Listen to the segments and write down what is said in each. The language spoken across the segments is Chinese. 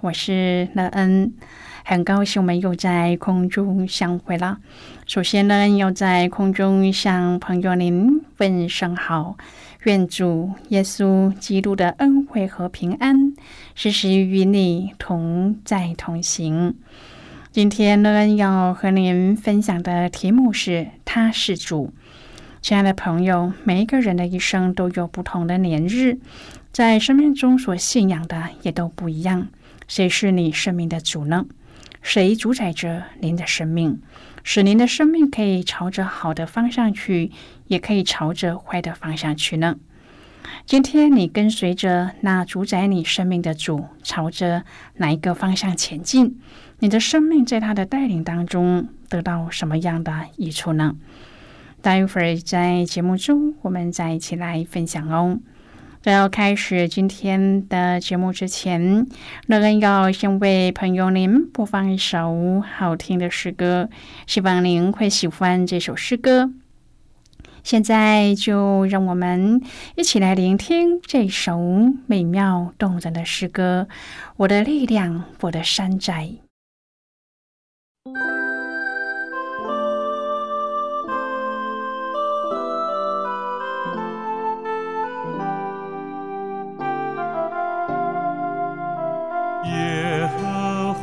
我是乐恩，很高兴我们又在空中相会了。首先呢，要在空中向朋友您问声好，愿主耶稣基督的恩惠和平安时时与你同在同行。今天呢，要和您分享的题目是他是主。亲爱的朋友，每一个人的一生都有不同的年日，在生命中所信仰的也都不一样。谁是你生命的主呢？谁主宰着您的生命，使您的生命可以朝着好的方向去，也可以朝着坏的方向去呢？今天你跟随着那主宰你生命的主，朝着哪一个方向前进？你的生命在他的带领当中得到什么样的益处呢？待会儿在节目中我们再一起来分享哦。在要开始今天的节目之前，乐恩要先为朋友您播放一首好听的诗歌，希望您会喜欢这首诗歌。现在就让我们一起来聆听这首美妙动人的诗歌，我的力量，我的山寨。耶和华，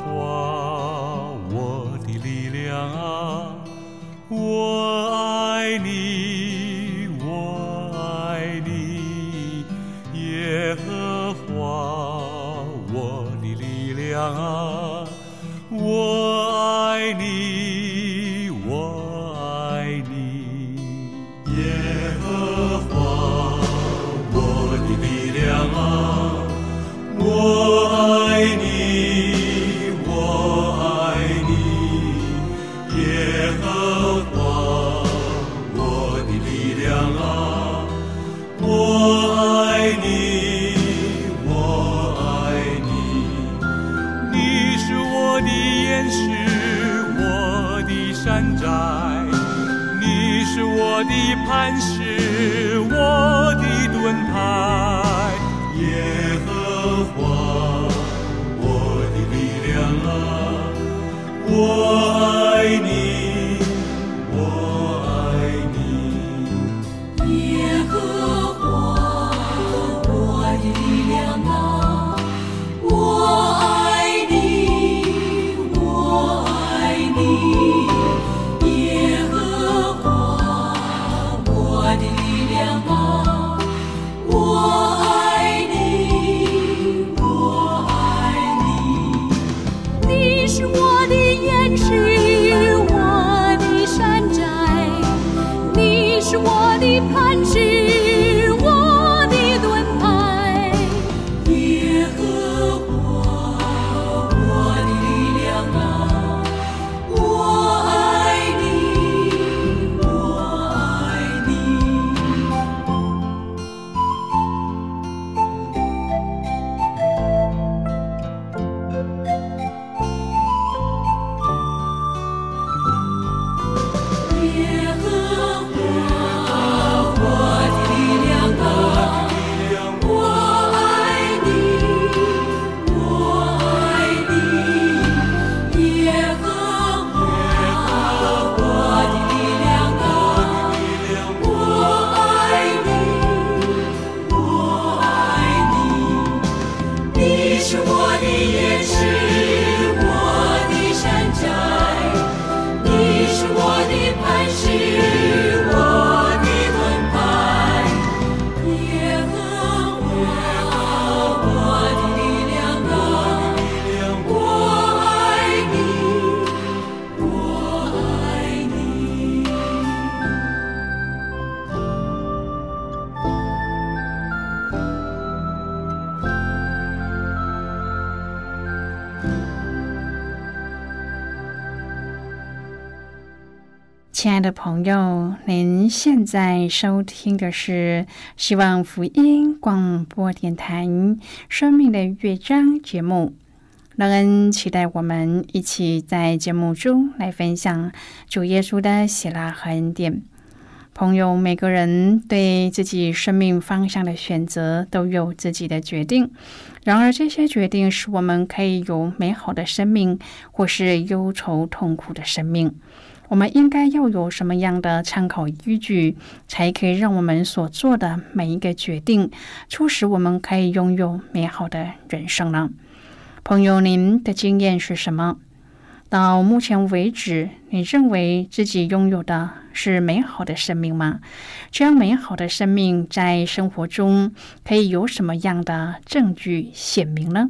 我亲爱的朋友，您现在收听的是希望福音广播电台生命的乐章节目，让人期待我们一起在节目中来分享主耶稣的喜乐和恩典。朋友，每个人对自己生命方向的选择都有自己的决定，然而这些决定使我们可以有美好的生命，或是忧愁痛苦的生命。我们应该要有什么样的参考依据，才可以让我们所做的每一个决定，促使我们可以拥有美好的人生呢？朋友，您的经验是什么？到目前为止，你认为自己拥有的是美好的生命吗？这样美好的生命在生活中可以有什么样的证据显明呢？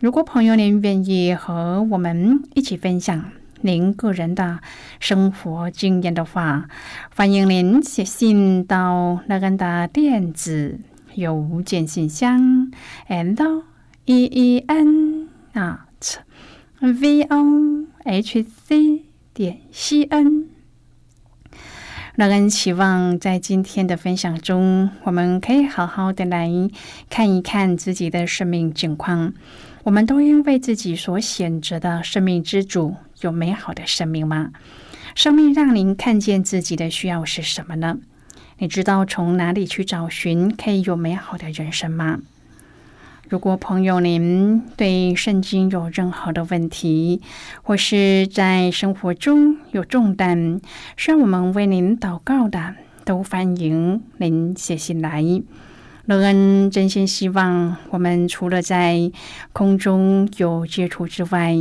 如果朋友您愿意和我们一起分享您个人的生活经验的话，欢迎您写信到乐恩的电子邮件信箱 leenvohccn。乐恩期望在今天的分享中，我们可以好好的来看一看自己的生命情况。我们都因为自己所选择的生命之主有美好的生命吗？生命让您看见自己的需要是什么呢？你知道从哪里去找寻可以有美好的人生吗？如果朋友您对圣经有任何的问题，或是在生活中有重担需要我们为您祷告的，都欢迎您写信来。乐恩真心希望我们除了在空中有接触之外，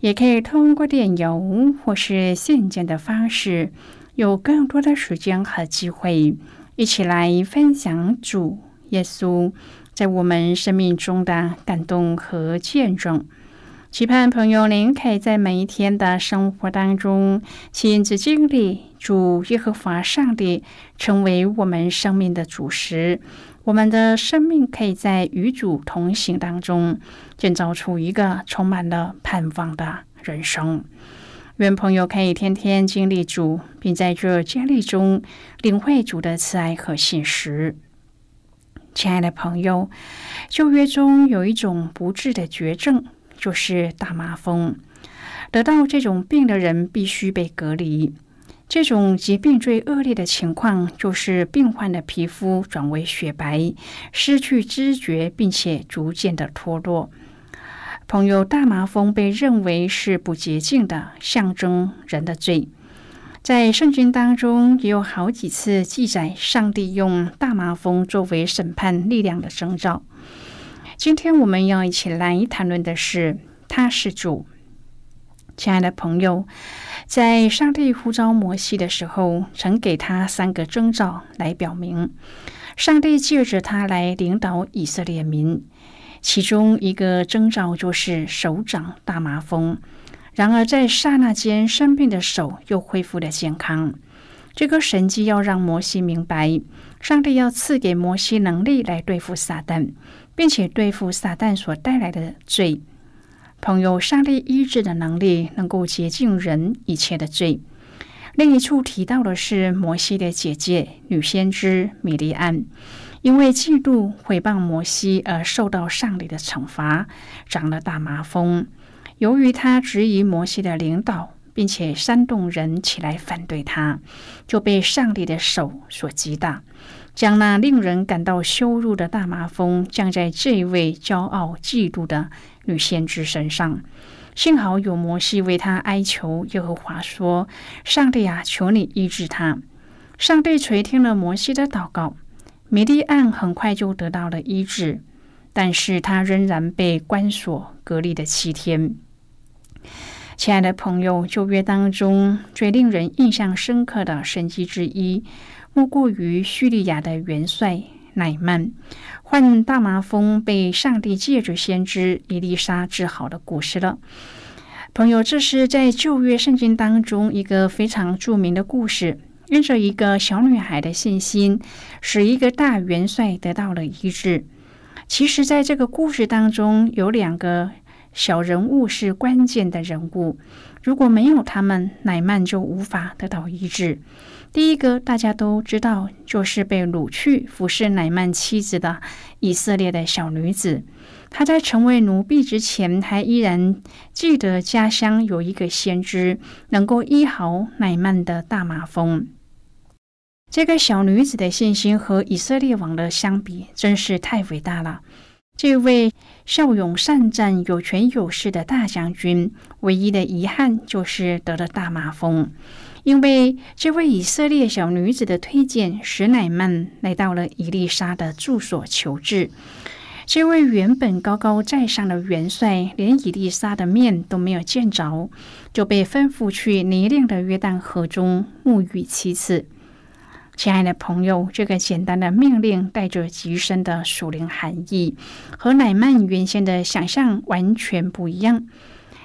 也可以通过电邮或是信件的方式，有更多的时间和机会一起来分享主耶稣在我们生命中的感动和见证。期盼朋友您可以在每一天的生活当中亲自经历主耶和华上帝成为我们生命的主食，我们的生命可以在与主同行当中建造出一个充满了盼望的人生。愿朋友可以天天经历主，并在这经历中领会主的慈爱和信实。亲爱的朋友，旧约中有一种不治的绝症，就是大麻风。得到这种病的人必须被隔离。这种疾病最恶劣的情况就是病患的皮肤转为雪白，失去知觉，并且逐渐的脱落。朋友，大麻风被认为是不洁净的，象征人的罪。在圣经当中也有好几次记载上帝用大麻风作为审判力量的征兆。今天我们要一起来谈论的是他是主。亲爱的朋友，在上帝呼召摩西的时候，曾给他3个征兆来表明上帝借着他来领导以色列民。其中一个征兆就是手掌大麻风，然而在刹那间生病的手又恢复了健康。这个神迹要让摩西明白，上帝要赐给摩西能力来对付撒旦，并且对付撒旦所带来的罪。朋友，上帝医治的能力能够洁净人一切的罪。另一处提到的是摩西的姐姐女先知米利暗，因为嫉妒毁谤摩西而受到上帝的惩罚，长了大麻风。由于他质疑摩西的领导，并且煽动人起来反对他，就被上帝的手所击打，将那令人感到羞辱的大麻风降在这位骄傲嫉妒的女先知身上。幸好有摩西为他哀求耶和华说：“上帝啊，求你医治他。”上帝垂听了摩西的祷告，米利暗很快就得到了医治，但是他仍然被关锁隔离的7天。亲爱的朋友，旧约当中最令人印象深刻的神迹之一，莫过于叙利亚的元帅乃曼患大麻风被上帝借着先知以利沙治好的故事了。朋友，这是在旧约圣经当中一个非常著名的故事，因着一个小女孩的信心，使一个大元帅得到了医治。其实在这个故事当中有2个小人物是关键的人物，如果没有他们，乃曼就无法得到医治。第一个大家都知道，就是被掳去服侍乃曼妻子的以色列的小女子，她在成为奴婢之前，还依然记得家乡有一个先知能够医好乃曼的大麻风。这个小女子的信心和以色列王的相比，真是太伟大了。这位骁勇善战、有权有势的大将军，唯一的遗憾就是得了大麻风。因为这位以色列小女子的推荐，使乃曼来到了以利沙的住所求治。这位原本高高在上的元帅，连以利沙的面都没有见着，就被吩咐去泥泞的约旦河中沐浴7次。亲爱的朋友，这个简单的命令带着极深的属灵含义，和乃曼原先的想象完全不一样。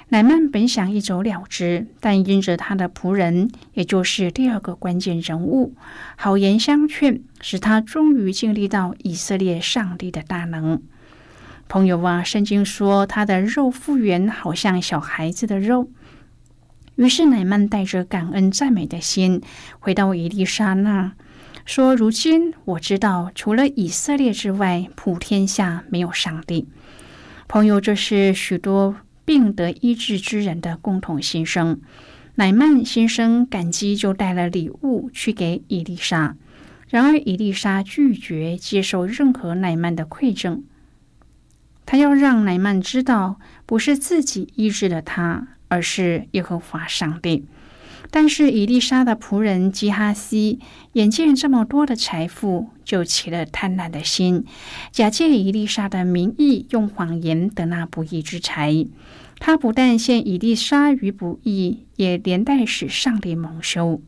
乃曼本想一走了之，但因着他的仆人，也就是第二个关键人物，好言相劝，使他终于经历到以色列上帝的大能。朋友啊，圣经说他的肉复原好像小孩子的肉。于是乃曼带着感恩赞美的心回到以利沙那，说：如今我知道除了以色列之外，普天下没有上帝。朋友，这是许多病得医治之人的共同心声。乃曼心生感激，就带了礼物去给以利沙。然而以利沙拒绝接受任何乃曼的馈赠，他要让乃曼知道，不是自己医治了他，而是耶和华上帝。但是以利沙的仆人基哈西眼见这么多的财富，就起了贪婪的心，假借以利沙的名义，用谎言得那不义之财。他不但陷以利沙于不义，也连带使上帝蒙羞。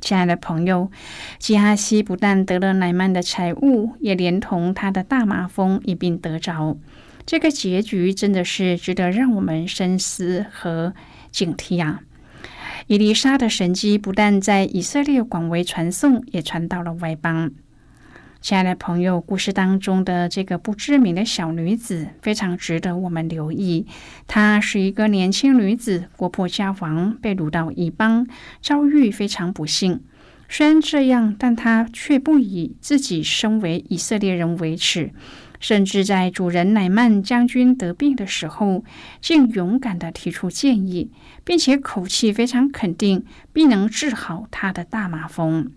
亲爱的朋友，基哈西不但得了乃曼的财物，也连同他的大麻风一并得着。这个结局真的是值得让我们深思和警惕啊！以利沙的神迹不但在以色列广为传颂，也传到了外邦。亲爱的朋友，故事当中的这个不知名的小女子非常值得我们留意。她是一个年轻女子，国破家亡，被掳到异邦，遭遇非常不幸。虽然这样，但她却不以自己身为以色列人为耻，甚至在主人乃曼将军得病的时候，竟勇敢地提出建议，并且口气非常肯定，必能治好他的大麻风。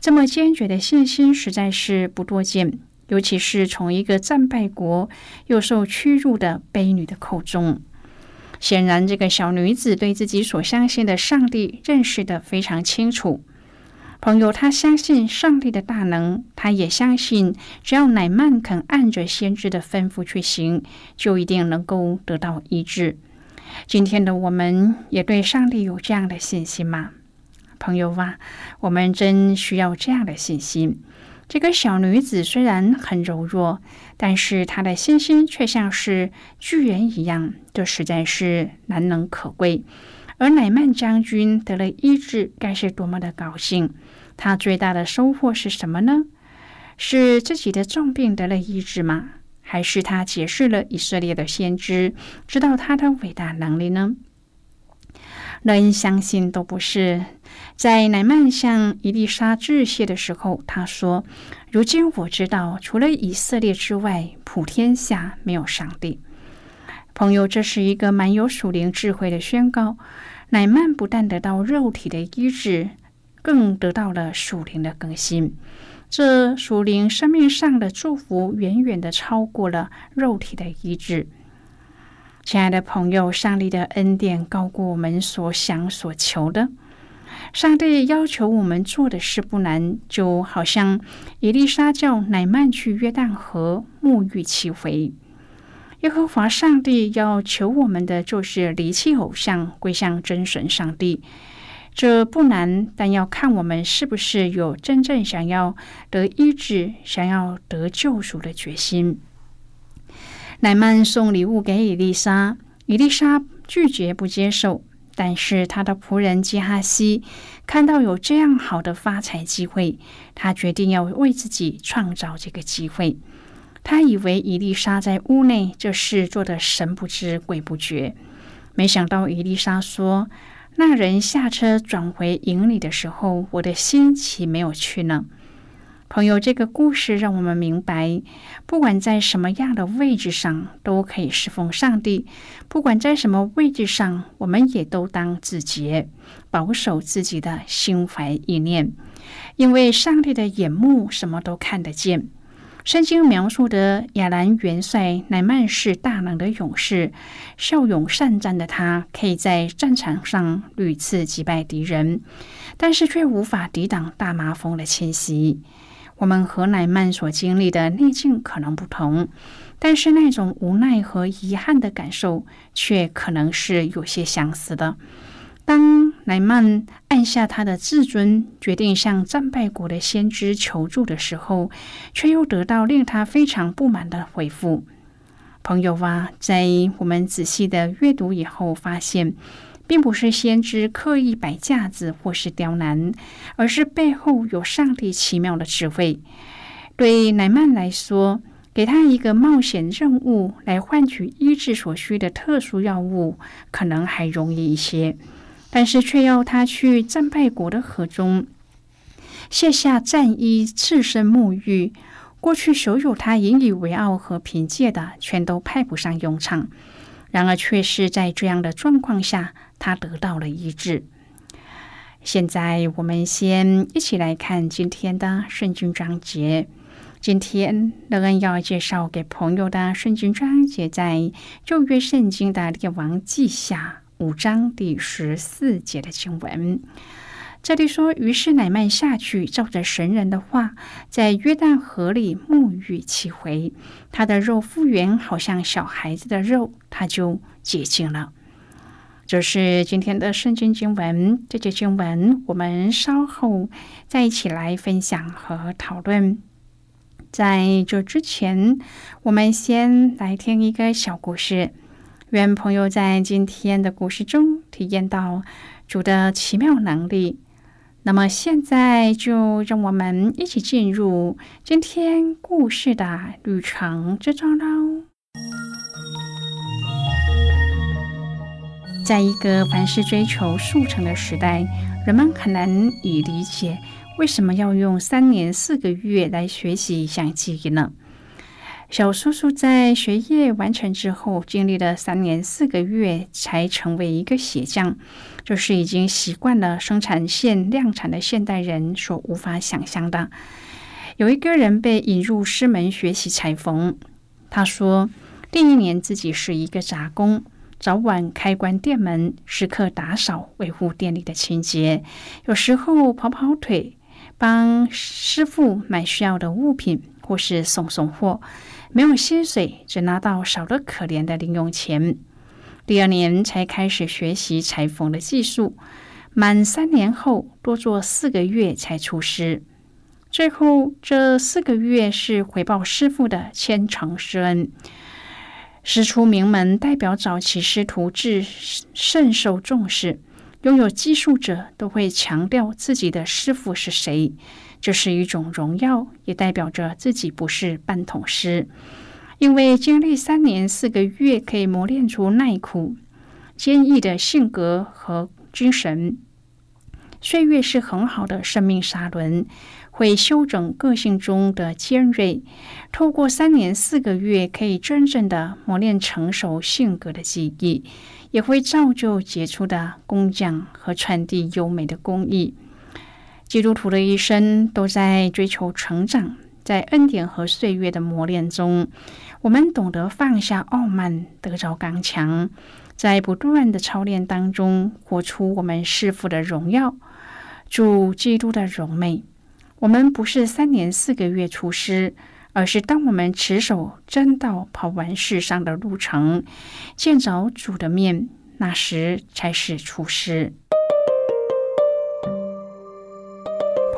这么坚决的信心实在是不多见，尤其是从一个战败国又受屈辱的卑女的口中。显然，这个小女子对自己所相信的上帝认识得非常清楚。朋友，他相信上帝的大能，他也相信只要乃曼肯按着先知的吩咐去行，就一定能够得到医治。今天的我们也对上帝有这样的信心吗？朋友啊，我们真需要这样的信心。这个小女子虽然很柔弱，但是她的信心却像是巨人一样，这实在是难能可贵。而乃曼将军得了医治，该是多么的高兴！他最大的收获是什么呢？是自己的重病得了医治吗？还是他结识了以色列的先知，知道他的伟大能力呢？乐恩相信都不是。在乃曼向以利沙致谢的时候，他说：如今我知道，除了以色列之外，普天下没有上帝。朋友，这是一个蛮有属灵智慧的宣告。乃曼不但得到肉体的医治，更得到了属灵的更新。这属灵生命上的祝福远远的超过了肉体的医治。亲爱的朋友，上帝的恩典高过我们所想所求的。上帝要求我们做的事不难，就好像以利沙叫乃曼去约旦河沐浴7回。耶和华上帝要求我们的，就是离弃偶像，归向真神上帝。这不难，但要看我们是不是有真正想要得医治、想要得救赎的决心。乃曼送礼物给以利沙，以利沙拒绝不接受，但是他的仆人基哈西看到有这样好的发财机会，他决定要为自己创造这个机会。他以为以利沙在屋内这事做得神不知鬼不觉。没想到以利沙说：“那人下车转回营里的时候，我的心岂没有去呢？”朋友，这个故事让我们明白，不管在什么样的位置上，都可以侍奉上帝；不管在什么位置上，我们也都当自洁，保守自己的心怀意念，因为上帝的眼目什么都看得见。圣经描述的亚兰元帅乃曼是大能的勇士，骁勇善战的他，可以在战场上屡次击败敌人，但是却无法抵挡大麻风的侵袭。我们和乃曼所经历的逆境可能不同，但是那种无奈和遗憾的感受却可能是有些相似的。当乃曼按下他的自尊，决定向战败国的先知求助的时候，却又得到令他非常不满的回复。朋友啊，在我们仔细的阅读以后发现，并不是先知刻意摆架子或是刁难，而是背后有上帝奇妙的智慧。对乃曼来说，给他一个冒险任务来换取医治所需的特殊药物，可能还容易一些，但是却要他去战败国的河中卸下战衣，赤身沐浴。过去所有他引以为傲和凭借的，全都派不上用场。然而却是在这样的状况下，他得到了医治。现在我们先一起来看今天的圣经章节。今天乐恩要介绍给朋友的圣经章节在旧约圣经的列王记下5章第14节的经文。这里说，于是乃曼下去，照着神人的话，在约旦河里沐浴7回，他的肉复原，好像小孩子的肉，他就洁净了。这是今天的圣经经文，这节经文我们稍后再一起来分享和讨论。在这之前，我们先来听一个小故事，愿朋友在今天的故事中体验到主的奇妙能力。那么现在就让我们一起进入今天故事的旅程之中喽。在一个凡事追求速成的时代，人们很难以理解为什么要用3年4个月来学习一项技艺呢？小叔叔在学业完成之后，经历了3年4个月才成为一个鞋匠，这是已经习惯了生产线量产的现代人所无法想象的。有一个人被引入师门学习裁缝，他说第一年自己是一个杂工，早晚开关店门，时刻打扫维护店里的清洁，有时候跑腿，帮师傅买需要的物品或是送货，没有薪水，只拿到少得可怜的零用钱。第二年才开始学习裁缝的技术，满3年后多做4个月才出师。最后这4个月是回报师傅的千诚师恩。师出名门代表早期师徒制甚受重视，拥有技术者都会强调自己的师傅是谁，这是一种荣耀，也代表着自己不是半桶师。因为经历3年4个月，可以磨练出耐苦、坚毅的性格和精神。岁月是很好的生命砂轮，会修整个性中的尖锐。透过3年4个月，可以真正的磨练成熟性格的技艺，也会造就杰出的工匠和传递优美的工艺。基督徒的一生都在追求成长，在恩典和岁月的磨练中，我们懂得放下傲慢，得着刚强，在不断的操练当中，活出我们师父的荣耀，主基督的荣美。我们不是3年4个月出师，而是当我们持守真道，跑完世上的路程，见着主的面，那时才是出师。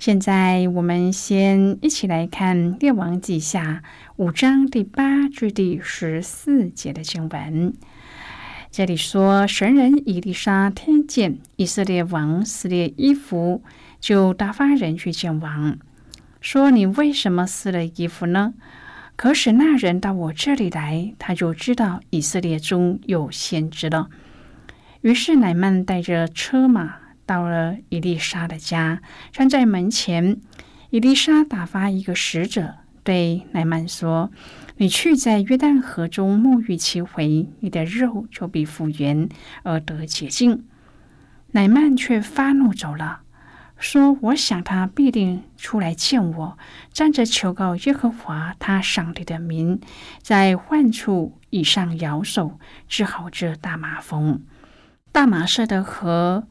现在我们先一起来看《列王记下》5章第8至第14节的经文。这里说，神人以利沙听见以色列王撕裂衣服，就打发人去见王，说：“你为什么撕了衣服呢？可使那人到我这里来，他就知道以色列中有先知了。”于是乃曼带着车马到了以利沙的家，站在门前。以利沙打发一个使者对乃曼说：“你去在约旦河中沐浴7回，你的肉就必复原而得洁净。”乃曼却发怒走了，说：“我想他必定出来见我，站着求告耶和华他上帝的名，在患处以上摇手，治好这大麻风。大马色的河、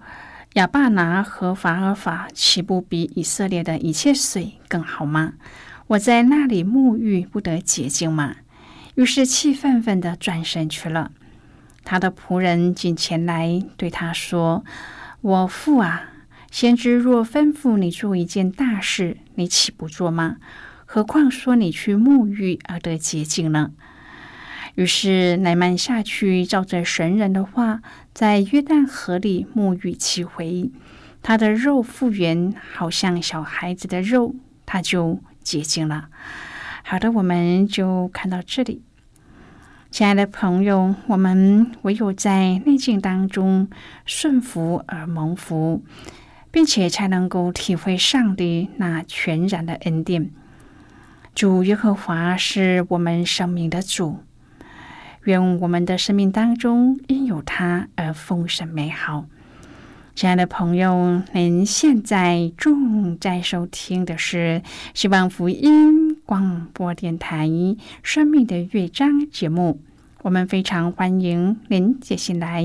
亚巴拿和法尔法，岂不比以色列的一切水更好吗？我在那里沐浴不得洁净吗？”于是气愤愤地转身去了。他的仆人进前来对他说：“我父啊，先知若吩咐你做一件大事，你岂不做吗？何况说你去沐浴而得洁净呢？”于是乃曼下去，照着神人的话，在约旦河里沐浴7回，他的肉复原，好像小孩子的肉，他就洁净了。好的，我们就看到这里。亲爱的朋友，我们唯有在逆境当中顺服而蒙福，并且才能够体会上帝那全然的恩典。主耶和华是我们生命的主，愿我们的生命当中因有他而丰盛美好。亲爱的朋友，您现在正在收听的是希望福音广播电台生命的乐章节目，我们非常欢迎您接下来。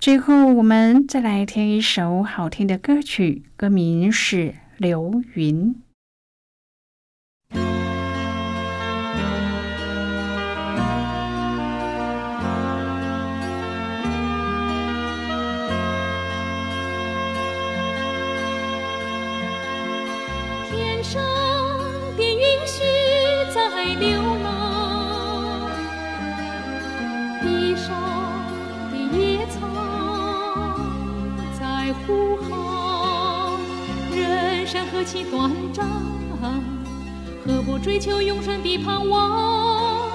最后我们再来听一首好听的歌曲，歌名是《流云》。何其短暂，何不追求永生的盼望？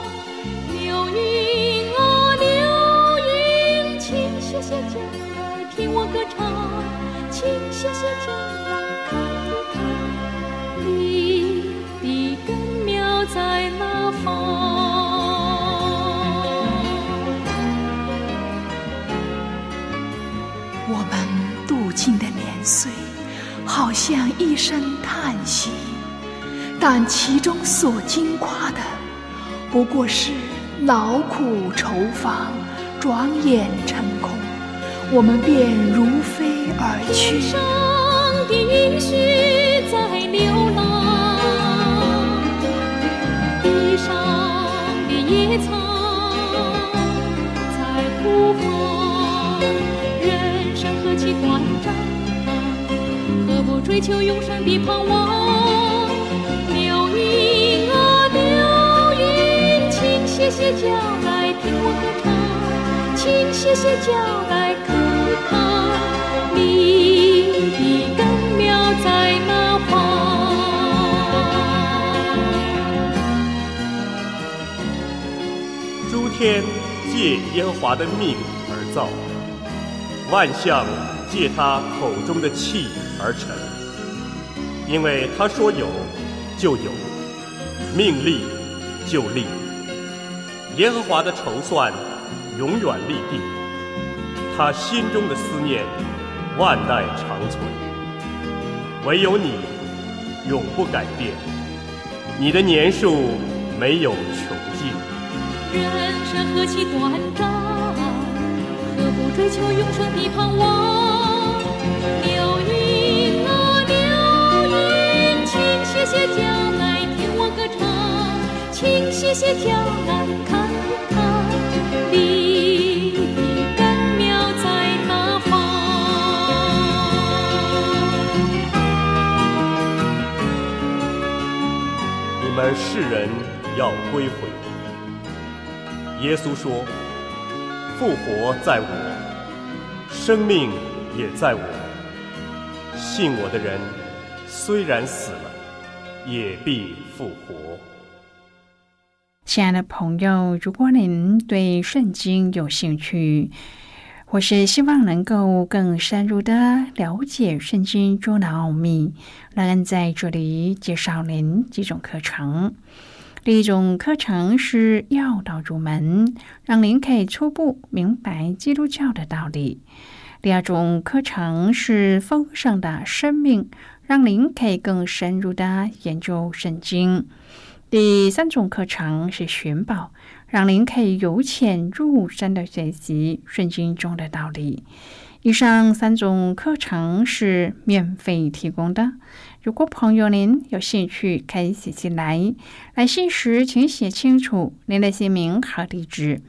流云啊流云，请歇歇脚儿，听我歌唱，请歇歇脚儿，看一看你的根苗在哪方。我们度尽的年岁好像一声叹息，但其中所经过的不过是劳苦愁烦，转眼成空，我们便如飞而去。天上的云絮在流浪，地上的野草在呼唤，人生何其短暂，追求永生的盼望。流云啊流云，请歇歇脚来听我歌唱，请歇歇脚来看一看你的根苗在哪方。诸天借耶和华的命而造，万象借他口中的气而成。因为他说有就有，命立就立，耶和华的筹算永远立定，他心中的思念万代长存。唯有你永不改变，你的年数没有穷尽。人生何其短暂，何不追求永生的盼望？有一些挑难看看，你的根苗在哪方？你们世人要归回。耶稣说：“复活在我，生命也在我。信我的人，虽然死了，也必复活。”亲爱的朋友，如果您对圣经有兴趣，或是希望能够更深入的了解圣经中的奥秘，乐恩在这里介绍您几种课程。第一种课程是要道入门，让您可以初步明白基督教的道理。第二种课程是丰盛的生命，让您可以更深入的研究圣经。第三种课程是寻宝，让您可以由浅入深的学习圣经中的道理。以上三种课程是免费提供的，如果朋友您有兴趣，可以写信来。来信时请写清楚您的姓名和地址，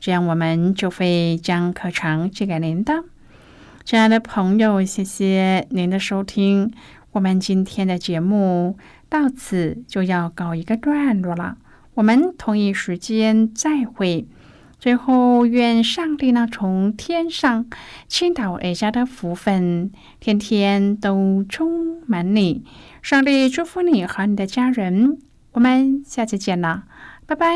这样我们就会将课程寄给您的。亲爱的朋友，谢谢您的收听，我们今天的节目到此就要告一个段落了，我们同一时间再会。最后，愿上帝呢从天上倾倒而下的福分，天天都充满你。上帝祝福你和你的家人，我们下次见了，拜拜。